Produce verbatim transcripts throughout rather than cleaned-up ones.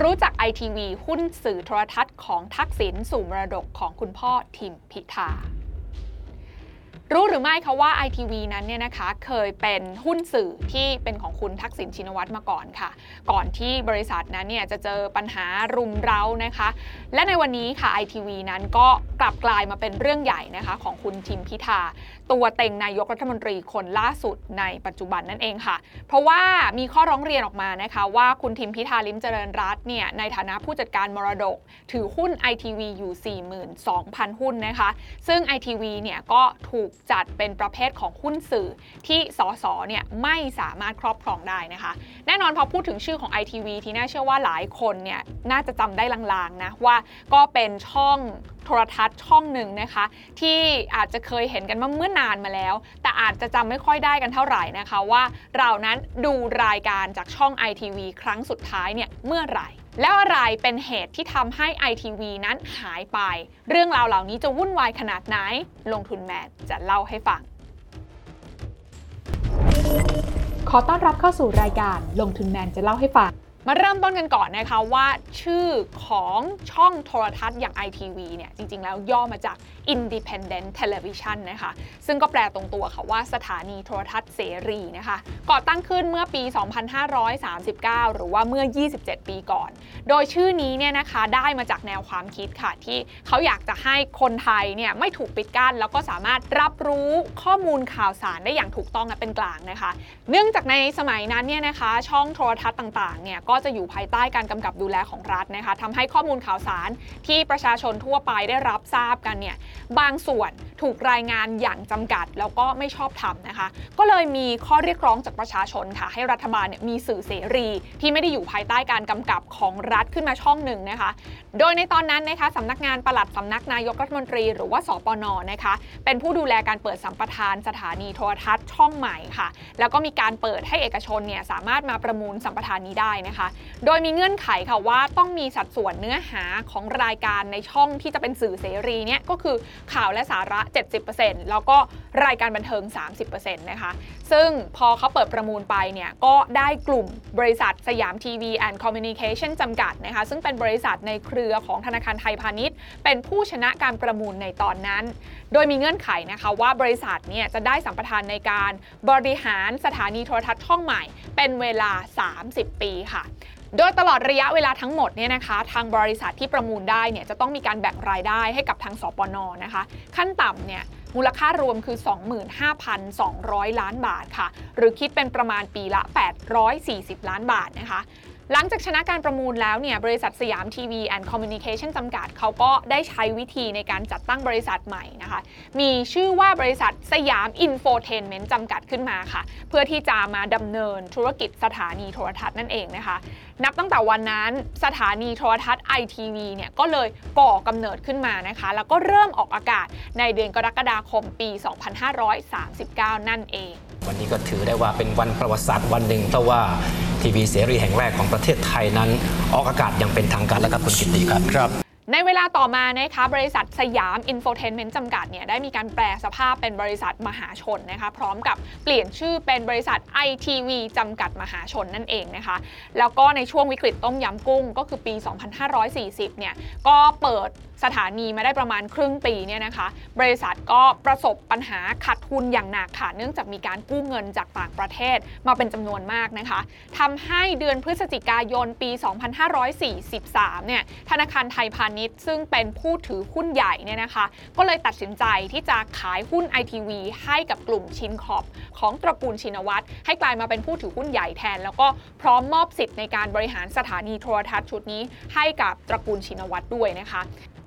รู้จัก ไอ ที วี หุ้นสื่อโทรทัศน์ของทักษิณสู่มรดกของคุณพ่อทิมพิธารู้หรือไม่คะว่า ไอ ที วี นั้นเนี่ยนะคะเคยเป็นหุ้นสื่อที่เป็นของคุณทักษิณชินวัตรมาก่อนค่ะก่อนที่บริษัทนั้นเนี่ยจะเจอปัญหารุมเร้านะคะและในวันนี้ค่ะ ไอ ที วี นั้นก็กลับกลายมาเป็นเรื่องใหญ่นะคะของคุณทิมพิธาตัวเต็งนายกรัฐมนตรีคนล่าสุดในปัจจุบันนั่นเองค่ะเพราะว่ามีข้อร้องเรียนออกมานะคะว่าคุณทิมพิธาลิ้มเจริญรัตน์เนี่ยในฐานะผู้จัดการมรดกถือหุ้น ไอ ที วี อยู่ สี่หมื่นสองพัน หุ้นนะคะซึ่ง ไอ ที วี เนี่ยก็ถูกจัดเป็นประเภทของหุ้นสื่อที่สสเนี่ยไม่สามารถครอบครองได้นะคะแน่นอนพอพูดถึงชื่อของ ไอ ที วี ที่น่าเชื่อว่าหลายคนเนี่ยน่าจะจำได้ลางๆนะว่าก็เป็นช่องโทรทัศน์ช่องหนึ่งนะคะที่อาจจะเคยเห็นกันมาเมื่อนานมาแล้วแต่อาจจะจำไม่ค่อยได้กันเท่าไหร่นะคะว่าเรานั้นดูรายการจากช่อง ไอ ที วี ครั้งสุดท้ายเนี่ยเมื่อไหร่แล้วอะไรเป็นเหตุที่ทำให้ ไอ ที วี นั้นหายไปเรื่องราวเหล่านี้จะวุ่นวายขนาดไหนลงทุนแมนจะเล่าให้ฟังขอต้อนรับเข้าสู่รายการลงทุนแมนจะเล่าให้ฟังมาเริ่มต้นกันก่อนนะคะว่าชื่อของช่องโทรทัศน์อย่าง ไอ ที วี เนี่ยจริงๆแล้วย่อมาจาก Independent Television นะคะซึ่งก็แปลตรงตัวค่ะว่าสถานีโทรทัศน์เสรีนะคะก่อตั้งขึ้นเมื่อปี สองพันห้าร้อยสามสิบเก้า หรือว่าเมื่อ ยี่สิบเจ็ด ปีก่อนโดยชื่อนี้เนี่ยนะคะได้มาจากแนวความคิดค่ะที่เขาอยากจะให้คนไทยเนี่ยไม่ถูกปิดกั้นแล้วก็สามารถรับรู้ข้อมูลข่าวสารได้อย่างถูกต้องและเป็นกลางนะคะเนื่องจากในสมัยนั้นเนี่ยนะคะช่องโทรทัศน์ต่างๆเนี่ยก็จะอยู่ภายใต้การกำกับดูแลของรัฐนะคะทำให้ข้อมูลข่าวสารที่ประชาชนทั่วไปได้รับทราบกันเนี่ยบางส่วนถูกรายงานอย่างจำกัดแล้วก็ไม่ชอบธรรมนะคะก็เลยมีข้อเรียกร้องจากประชาชนค่ะให้รัฐบาลเนี่ยมีสื่อเสรีที่ไม่ได้อยู่ภายใต้การกำกับของรัฐขึ้นมาช่องหนึ่งนะคะโดยในตอนนั้นนะคะสำนักงานปลัดสำนักนายกรัฐมนตรีหรือว่าสปน.นะคะเป็นผู้ดูแลการเปิดสัมปทานสถานีโทรทัศน์ช่องใหม่ค่ะแล้วก็มีการเปิดให้เอกชนเนี่ยสามารถมาประมูลสัมปทานนี้ได้นะคะโดยมีเงื่อนไขค่ะว่าต้องมีสัดส่วนเนื้อหาของรายการในช่องที่จะเป็นสื่อเสรีเนี่ยก็คือข่าวและสาระ เจ็ดสิบเปอร์เซ็นต์ แล้วก็รายการบันเทิง สามสิบเปอร์เซ็นต์ นะคะซึ่งพอเขาเปิดประมูลไปเนี่ยก็ได้กลุ่มบริษัทสยามทีวีแอนด์คอมมิวนิเคชั่นจำกัดนะคะซึ่งเป็นบริษัทในเครือของธนาคารไทยพาณิชย์เป็นผู้ชนะการประมูลในตอนนั้นโดยมีเงื่อนไขนะคะว่าบริษัทเนี่ยจะได้สัมปทานในการบริหารสถานีโทรทัศน์ช่องใหม่เป็นเวลาสามสิบปีค่ะโดยตลอดระยะเวลาทั้งหมดเนี่ยนะคะทางบริษัทที่ประมูลได้เนี่ยจะต้องมีการแบ่งรายได้ให้กับทางสปน.นะคะขั้นต่ำเนี่ยมูลค่ารวมคือ สองหมื่นห้าพันสองร้อย ล้านบาทค่ะหรือคิดเป็นประมาณปีละแปดร้อยสี่สิบล้านบาทนะคะหลังจากชนะการประมูลแล้วเนี่ยบริษัทสยามทีวีแอนด์คอมมิวนิเคชั่นจำกัดเขาก็ได้ใช้วิธีในการจัดตั้งบริษัทใหม่นะคะมีชื่อว่าบริษัทสยามอินโฟเทนเมนต์จำกัดขึ้นมาค่ะเพื่อที่จะมาดำเนินธุรกิจสถานีโทรทัศน์นั่นเองนะคะนับตั้งแต่วันนั้นสถานีโทรทัศน์ ไอ ที วี เนี่ยก็เลยก่อกำเนิดขึ้นมานะคะแล้วก็เริ่มออกอากาศในเดือนกรกฎาคมปี สองพันห้าร้อยสามสิบเก้า นั่นเองวันนี้ก็ถือได้ว่าเป็นวันประวัติศาสตร์วันหนึ่งเพราะว่าทีวีเสรีแห่งแรกของประเทศไทยนั้นออกอากาศอย่างเป็นทางการแล้วครับคุณกิตติครับครับในเวลาต่อมานะคะบริษัทสยามอินโฟเทนเมนต์จำกัดเนี่ยได้มีการแปลสภาพเป็นบริษัทมหาชนนะคะพร้อมกับเปลี่ยนชื่อเป็นบริษัท ไอ ที วี จำกัดมหาชนนั่นเองนะคะแล้วก็ในช่วงวิกฤตต้มยำกุ้งก็คือปี สองพันห้าร้อยสี่สิบ เนี่ยก็เปิดสถานีมาได้ประมาณครึ่งปีเนี่ยนะคะบริษัทก็ประสบปัญหาขาดทุนอย่างหนักค่ะเนื่องจากมีการกู้เงินจากต่างประเทศมาเป็นจำนวนมากนะคะทำให้เดือนพฤศจิกายนปี สองพันห้าร้อยสี่สิบสาม เนี่ยธนาคารไทยพาณิชย์ซึ่งเป็นผู้ถือหุ้นใหญ่เนี่ยนะคะก็เลยตัดสินใจที่จะขายหุ้น ไอ ที วี ให้กับกลุ่มชินคอร์ปของตระกูลชินวัตรให้กลายมาเป็นผู้ถือหุ้นใหญ่แทนแล้วก็พร้อมมอบสิทธิ์ในการบริหารสถานีโทรทัศน์ชุดนี้ให้กับตระกูลชินวัตรด้วยนะคะ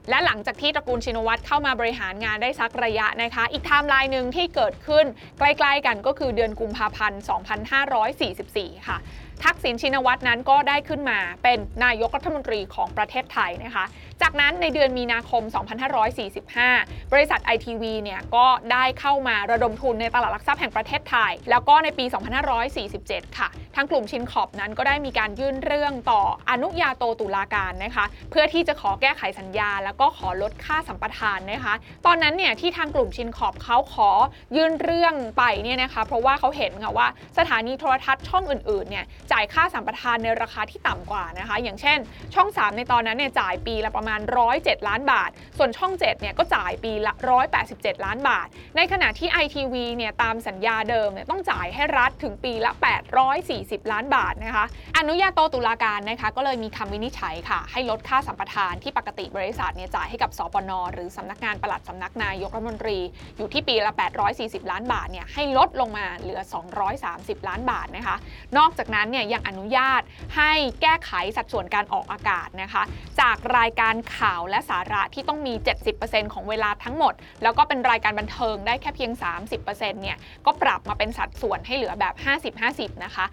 และหลังจากที่ตระกูลชินวัตรเข้ามาบริหารงานได้สักระยะนะคะอีกไทม์ไลน์หนึ่งที่เกิดขึ้นใกล้ๆกันก็คือเดือนกุมภาพันธ์ สองพันห้าร้อยสี่สิบสี่ ค่ะทักษิณชินวัตรนั้นก็ได้ขึ้นมาเป็นนายกรัฐมนตรีของประเทศไทยนะคะจากนั้นในเดือนมีนาคม สองพันห้าร้อยสี่สิบห้า บริษัท ไอ ที วี เนี่ยก็ได้เข้ามาระดมทุนในตลาดหลักทรัพย์แห่งประเทศไทยแล้วก็ในปี สองพันห้าร้อยสี่สิบเจ็ด ค่ะทางกลุ่มชินคอร์ปนั้นก็ได้มีการยื่นเรื่องต่ออนุญาโตตุลาการนะคะเพื่อที่จะขอแก้ไขสัญญาแล้วก็ขอลดค่าสัมปทานนะคะตอนนั้นเนี่ยที่ทางกลุ่มชินคอร์ปเขาขอยื่นเรื่องไปเนี่ยนะคะเพราะว่าเขาเห็นค่ะว่าสถานีโทรทัศน์ช่องอื่นๆเนี่ย จ่ายค่าสัมปทานในราคาที่ต่ำกว่านะคะอย่างเช่นช่องสามในตอนนั้นเนี่ยจ่ายปีละประมาณหนึ่งร้อยเจ็ดล้านบาทส่วนช่องเจ็ดเนี่ยก็จ่ายปีละหนึ่งร้อยแปดสิบเจ็ดล้านบาทในขณะที่ ไอ ที วี เนี่ยตามสัญญาเดิมเนี่ยต้องจ่ายให้รัฐถึงปีละแปดร้อยสี่สิบล้านบาทนะคะอนุญาโตตุลาการนะคะก็เลยมีคำวินิจฉัยค่ะให้ลดค่าสัมปทานที่ปกติบริษัทเนี่ยจ่ายให้กับสปน.หรือสำนักงานปลัดสำนักนายกรัฐมนตรีอยู่ที่ปีละแปดร้อยสี่สิบล้านบาทเนี่ยให้ลดลงมาเหลือสองร้อยสามสิบล้านบาทนะคะนอกจากนั้นเนี่ยยังอนุญาตให้แก้ไขสัดส่วนการออกอากาศนะคะจากรายการข่าวและสาระที่ต้องมี เจ็ดสิบเปอร์เซ็นต์ ของเวลาทั้งหมดแล้วก็เป็นรายการบันเทิงได้แค่เพียง สามสิบเปอร์เซ็นต์ เนี่ยก็ปรับมาเป็นสัดส่วนให้เหลือแบบ ห้าสิบห้าสิบ นะคะ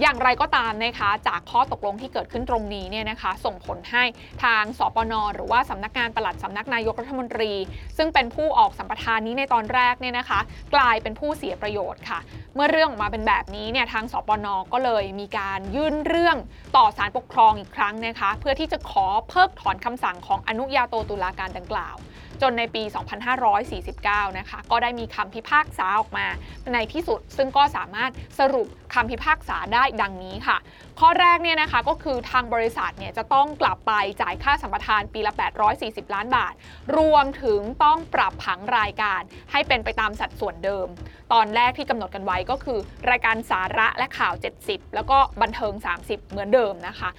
อย่างไรก็ตามนะคะจากข้อตกลงที่เกิดขึ้นตรงนี้เนี่ยนะคะส่งผลให้ทางสปน.หรือว่าสำนักงานปลัดสำนักนายกรัฐมนตรีซึ่งเป็นผู้ออกสัมปทานนี้ในตอนแรกเนี่ยนะคะกลายเป็นผู้เสียประโยชน์ค่ะเมื่อเรื่องออกมาเป็นแบบนี้เนี่ยทางสปน.ก็เลยมีการยื่นเรื่องต่อศาลปกครองอีกครั้งนะคะเพื่อที่จะขอเพิกถอนคำสั่งของอนุญาโตตุลาการดังกล่าวจนในปี สองพันห้าร้อยสี่สิบเก้า นะคะก็ได้มีคำพิพากษาออกมาในที่สุดซึ่งก็สามารถสรุปคำพิพากษาได้ดังนี้ค่ะข้อแรกเนี่ยนะคะก็คือทางบริษัทเนี่ยจะต้องกลับไปจ่ายค่าสัมปทานปีละแปดร้อยสี่สิบล้านบาทรวมถึงต้องปรับผังรายการให้เป็นไปตามสัดส่วนเดิมตอนแรกที่กำหนดกันไว้ก็คือรายการสาระและข่าวเจ็ดสิบแล้วก็บันเทิงสามสิบเหมือนเดิมนะคะ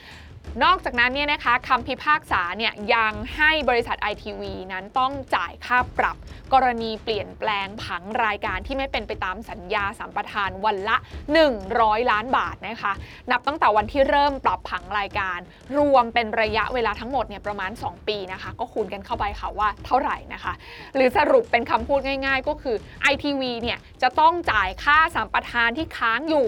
นอกจากนั้นเนี่ยนะคะคำพิพากษาเนี่ยยังให้บริษัท ไอ ที วี นั้นต้องจ่ายค่าปรับกรณีเปลี่ยนแปลงผังรายการที่ไม่เป็นไปตามสัญญาสัมปทานวันละหนึ่งร้อยล้านบาทนะคะนับตั้งแต่วันที่เริ่มปรับผังรายการรวมเป็นระยะเวลาทั้งหมดเนี่ยประมาณสองปีนะคะก็คูณกันเข้าไปค่ะว่าเท่าไหร่นะคะหรือสรุปเป็นคำพูดง่ายๆก็คือ ไอ ที วี เนี่ยจะต้องจ่ายค่าสัมปทานที่ค้างอยู่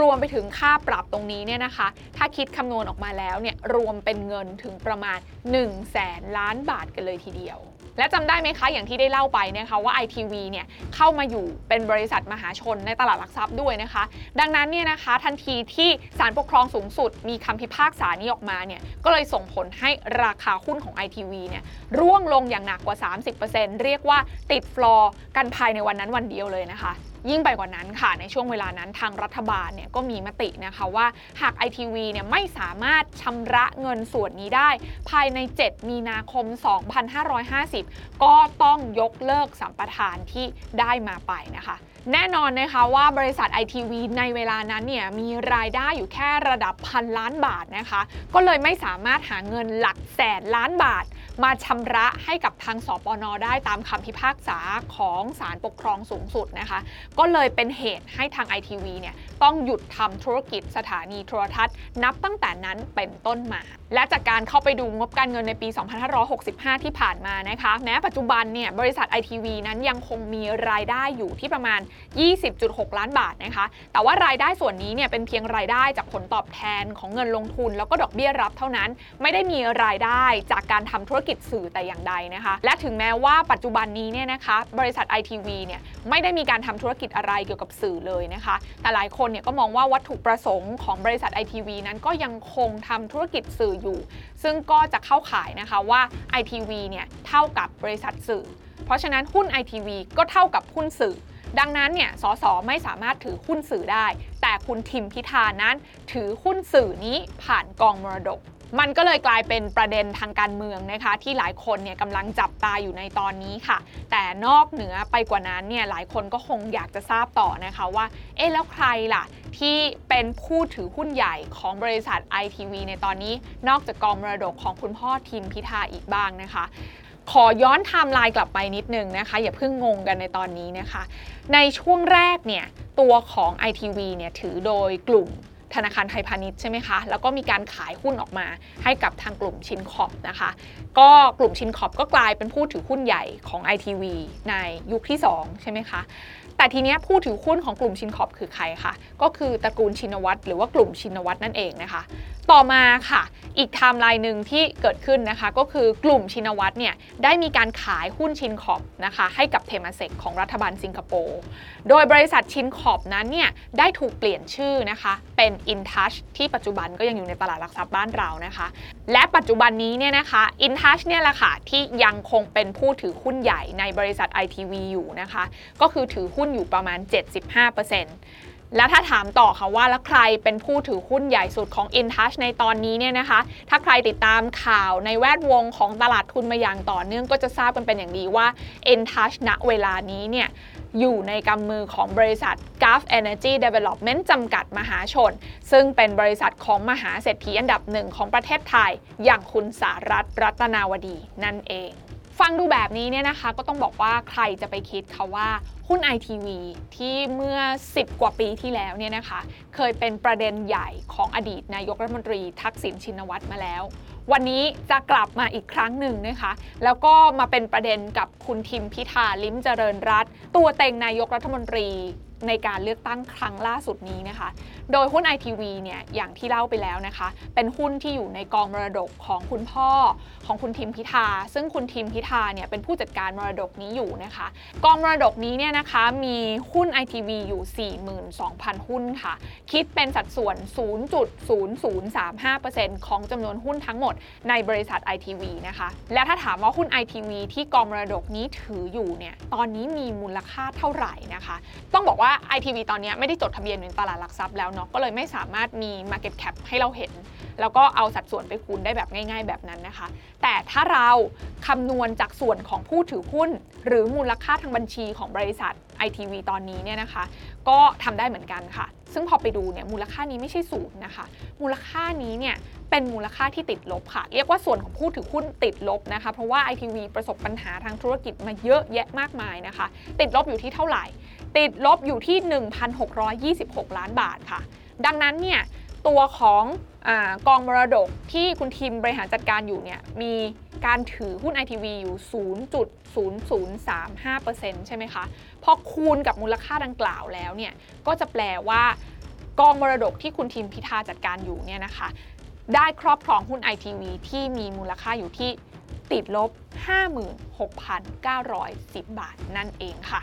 รวมไปถึงค่าปรับตรงนี้เนี่ยนะคะถ้าคิดคำนวณออกมาแล้วเนี่ยรวมเป็นเงินถึงประมาณหนึ่งแสนล้านบาทกันเลยทีเดียวและจำได้ไหมคะอย่างที่ได้เล่าไปนะคะว่า ไอ ที วี เนี่ยเข้ามาอยู่เป็นบริษัทมหาชนในตลาดหลักทรัพย์ด้วยนะคะดังนั้นเนี่ยนะคะทันทีที่ศาลปกครองสูงสุดมีคำพิพากษานี้ออกมาเนี่ยก็เลยส่งผลให้ราคาหุ้นของ ไอ ที วี เนี่ยร่วงลงอย่างหนักกว่า สามสิบเปอร์เซ็นต์ เรียกว่าติดฟลอร์กันภายในวันนั้นวันเดียวเลยนะคะยิ่งไปกว่านั้นค่ะในช่วงเวลานั้นทางรัฐบาลเนี่ยก็มีมตินะคะว่าหาก ไอ ที วี เนี่ยไม่สามารถชำระเงินส่วนนี้ได้ภายในเจ็ดมีนาคมสองพันห้าร้อยห้าสิบก็ต้องยกเลิกสัมปทานที่ได้มาไปนะคะแน่นอนนะคะว่าบริษัท ไอ ที วี ในเวลานั้นเนี่ยมีรายได้อยู่แค่ระดับพันล้านบาทนะคะก็เลยไม่สามารถหาเงินหลักแสนล้านบาทมาชำระให้กับทางสปน.ได้ตามคำพิพากษาของศาลปกครองสูงสุดนะคะก็เลยเป็นเหตุให้ทาง ไอ ที วี เนี่ยต้องหยุดทำธุรกิจสถานีโทรทัศน์นับตั้งแต่นั้นเป็นต้นมาและจากการเข้าไปดูงบการเงินในปี สองพันห้าร้อยหกสิบห้า ที่ผ่านมานะคะแม้ปัจจุบันเนี่ยบริษัท ไอ ที วี นั้นยังคงมีรายได้อยู่ที่ประมาณยี่สิบจุดหก ล้านบาทนะคะแต่ว่ารายได้ส่วนนี้เนี่ยเป็นเพียงรายได้จากผลตอบแทนของเงินลงทุนแล้วก็ดอกเบี้ยรับเท่านั้นไม่ได้มีรายได้จากการทำธุรกิจสื่อแต่อย่างใดนะคะและถึงแม้ว่าปัจจุบันนี้เนี่ยนะคะบริษัท ไอ ที วี เนี่ยไม่ได้มีการทำธุรกิจอะไรเกี่ยวกับสื่อเลยนะคะแต่หลายคนเนี่ยก็มองว่าวัตถุประสงค์ของบริษัท ไอ ที วี นั้นก็ยังคงทำธุรกิจสื่ออยู่ซึ่งก็จะเข้าข่ายนะคะว่า ไอ ที วี เนี่ยเท่ากับบริษัทสื่อเพราะฉะนั้นหุ้น ไอ ที วี ก็เท่ากับหุ้นสื่อดังนั้นเนี่ย สส.ไม่สามารถถือหุ้นสื่อได้แต่คุณทิมพิธานั้นถือหุ้นสื่อนี้ผ่านกองมรดกมันก็เลยกลายเป็นประเด็นทางการเมืองนะคะที่หลายคนเนี่ยกำลังจับตาอยู่ในตอนนี้ค่ะแต่นอกเหนือไปกว่านั้นเนี่ยหลายคนก็คงอยากจะทราบต่อนะคะว่าเอ๊ะแล้วใครล่ะที่เป็นผู้ถือหุ้นใหญ่ของบริษัท ไอ ที วี ในตอนนี้นอกจากกองมรดกของคุณพ่อทิมพิธาอีกบ้างนะคะขอย้อนไทม์ไลน์กลับไปนิดนึงนะคะอย่าเพิ่งงงกันในตอนนี้นะคะในช่วงแรกเนี่ยตัวของ ไอ ที วี เนี่ยถือโดยกลุ่มธนาคารไทยพาณิชย์ใช่ไหมคะแล้วก็มีการขายหุ้นออกมาให้กับทางกลุ่มชินคอร์ปนะคะก็กลุ่มชินคอร์ปก็กลายเป็นผู้ถือหุ้นใหญ่ของ ไอ ที วี ในยุคที่สองใช่ไหมคะแต่ทีนี้ผู้ถือหุ้นของกลุ่มชินคอร์ปคือใครคะก็คือตระกูลชินวัตรหรือว่ากลุ่มชินวัตรนั่นเองนะคะต่อมาค่ะอีกไทม์ไลน์หนึ่งที่เกิดขึ้นนะคะก็คือกลุ่มชินวัตรเนี่ยได้มีการขายหุ้นชินคอร์ปนะคะให้กับเทมาเซกของรัฐบาลสิงคโปร์โดยบริษัทชินคอร์ปนั้นเนี่ยได้ถูกเปลี่ยนชื่อนะคะเป็นอินทัชที่ปัจจุบันก็ยังอยู่ในตลาดหลักทรัพย์บ้านเรานะคะและปัจจุบันนี้เนี่ยนะคะอินทัชเนี่ยแหละค่ะที่ยังคงเป็นผู้ถือหุ้นใหญ่ในบริษัท ไอ ที วี อยู่นะคะก็คือถือหุ้นอยู่ประมาณ เจ็ดสิบห้าเปอร์เซ็นต์ แล้วถ้าถามต่อค่ะว่าแล้วใครเป็นผู้ถือหุ้นใหญ่สุดของ InTouch ในตอนนี้เนี่ยนะคะถ้าใครติดตามข่าวในแวดวงของตลาดทุนมาอย่างต่อเนื่องก็จะทราบกันเป็นอย่างดีว่า InTouch ณเวลานี้เนี่ยอยู่ในกำมือของบริษัท Gulf Energy Development จำกัดมหาชนซึ่งเป็นบริษัทของมหาเศรษฐีอันดับหนึ่งของประเทศไทยอย่างคุณสารัตน์รัตนาวดีนั่นเองฟังดูแบบนี้เนี่ยนะคะก็ต้องบอกว่าใครจะไปคิดค่ะว่าหุ้น ไอ ที วี ที่เมื่อสิบกว่าปีที่แล้วเนี่ยนะคะเคยเป็นประเด็นใหญ่ของอดีตนายกรัฐมนตรีทักษิณชินวัตรมาแล้ววันนี้จะกลับมาอีกครั้งหนึ่งนะคะแล้วก็มาเป็นประเด็นกับคุณทิมพิธาลิ้มเจริญรัตน์ตัวเต็งนายกรัฐมนตรีในการเลือกตั้งครั้งล่าสุดนี้นะคะโดยหุ้น ไอ ที วี เนี่ยอย่างที่เล่าไปแล้วนะคะเป็นหุ้นที่อยู่ในกองมรดกของคุณพ่อของคุณทิมพิธาซึ่งคุณทิมพิธาเนี่ยเป็นผู้จัดการมรดกนี้อยู่นะคะกองมรดกนี้เนี่ยนะคะมีหุ้น ไอ ที วี อยู่ สี่หมื่นสองพัน หุ้นค่ะคิดเป็นสัดส่วน ศูนย์จุดศูนย์ศูนย์สามห้าเปอร์เซ็นต์ ของจำนวนหุ้นทั้งหมดในบริษัท ไอ ที วี นะคะและถ้าถามว่าหุ้น ไอ ที วี ที่กองมรดกนี้ถืออยู่เนี่ยตอนนี้มีมูลค่าเท่าไหร่นะคะต้องบอกว่าไอ ที วี ตอนนี้ไม่ได้จดทะเบียนในตลาดหลักทรัพย์แล้วเนาะก็เลยไม่สามารถมี market cap ให้เราเห็นแล้วก็เอาสัดส่วนไปคูณได้แบบง่ายๆแบบนั้นนะคะแต่ถ้าเราคำนวณจากส่วนของผู้ถือหุ้นหรือมูลค่าทางบัญชีของบริษัท ไอ ที วี ตอนนี้เนี่ยนะคะก็ทำได้เหมือนกันค่ะซึ่งพอไปดูเนี่ยมูลค่านี้ไม่ใช่ศูนย์นะคะมูลค่านี้เนี่ยเป็นมูลค่าที่ติดลบค่ะเรียกว่าส่วนของผู้ถือหุ้นติดลบนะคะเพราะว่า ไอ ที วี ประสบปัญหาทางธุรกิจมาเยอะแยะมากมายนะคะติดลบอยู่ที่เท่าไหร่ติดลบอยู่ที่ หนึ่งพันหกร้อยยี่สิบหก ล้านบาทค่ะดังนั้นเนี่ยตัวของอกองมรดกที่คุณทีมบริหารจัดการอยู่เนี่ยมีการถือหุ้น ไอ ที วี อยู่ ศูนย์จุดศูนย์ศูนย์สามห้าเปอร์เซ็นต์ ใช่ไหมคะพอคูณกับมูลค่าดังกล่าวแล้วเนี่ยก็จะแปลว่ากองมรดกที่คุณทีมพิธาจัดการอยู่เนี่ยนะคะได้ครอบครองหุ้น ไอ ที วี ที่มีมูลค่าอยู่ที่ติดลบ ห้าหมื่นหกพันเก้าร้อยสิบ บาทนั่นเองค่ะ